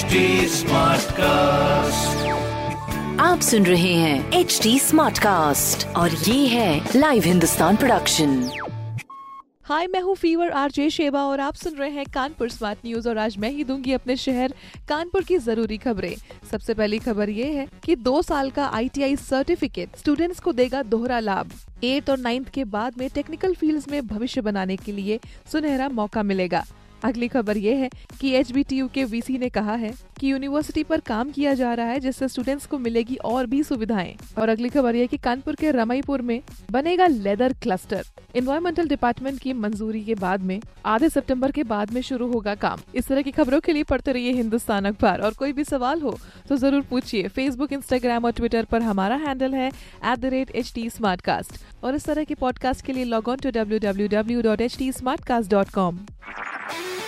HD Smartcast। आप सुन रहे हैं HD Smartcast और ये है लाइव हिंदुस्तान प्रोडक्शन। हाय, मैं हूँ फीवर आरजे शेबा और आप सुन रहे हैं कानपुर स्मार्ट न्यूज और आज मैं ही दूंगी अपने शहर कानपुर की जरूरी खबरें। सबसे पहली खबर ये है कि 2 साल का ITI सर्टिफिकेट स्टूडेंट्स को देगा दोहरा लाभ। 8th और 9th के बाद में टेक्निकल फील्ड्स में भविष्य बनाने के लिए सुनहरा मौका मिलेगा। अगली खबर ये है कि HBTU के VC ने कहा है कि यूनिवर्सिटी पर काम किया जा रहा है जिससे स्टूडेंट्स को मिलेगी और भी सुविधाएं। और अगली खबर ये है कि कानपुर के रमाईपुर में बनेगा लेदर क्लस्टर। एनवायरमेंटल डिपार्टमेंट की मंजूरी के बाद में आधे सितंबर के बाद में शुरू होगा काम। इस तरह की खबरों के लिए पढ़ते रहिए हिंदुस्तान अखबार और कोई भी सवाल हो तो जरूर पूछिए। फेसबुक, इंस्टाग्राम और ट्विटर पर हमारा हैंडल है @HTSmartcast और इस तरह के पॉडकास्ट के लिए लॉग ऑन टू www.htsmartcast.com।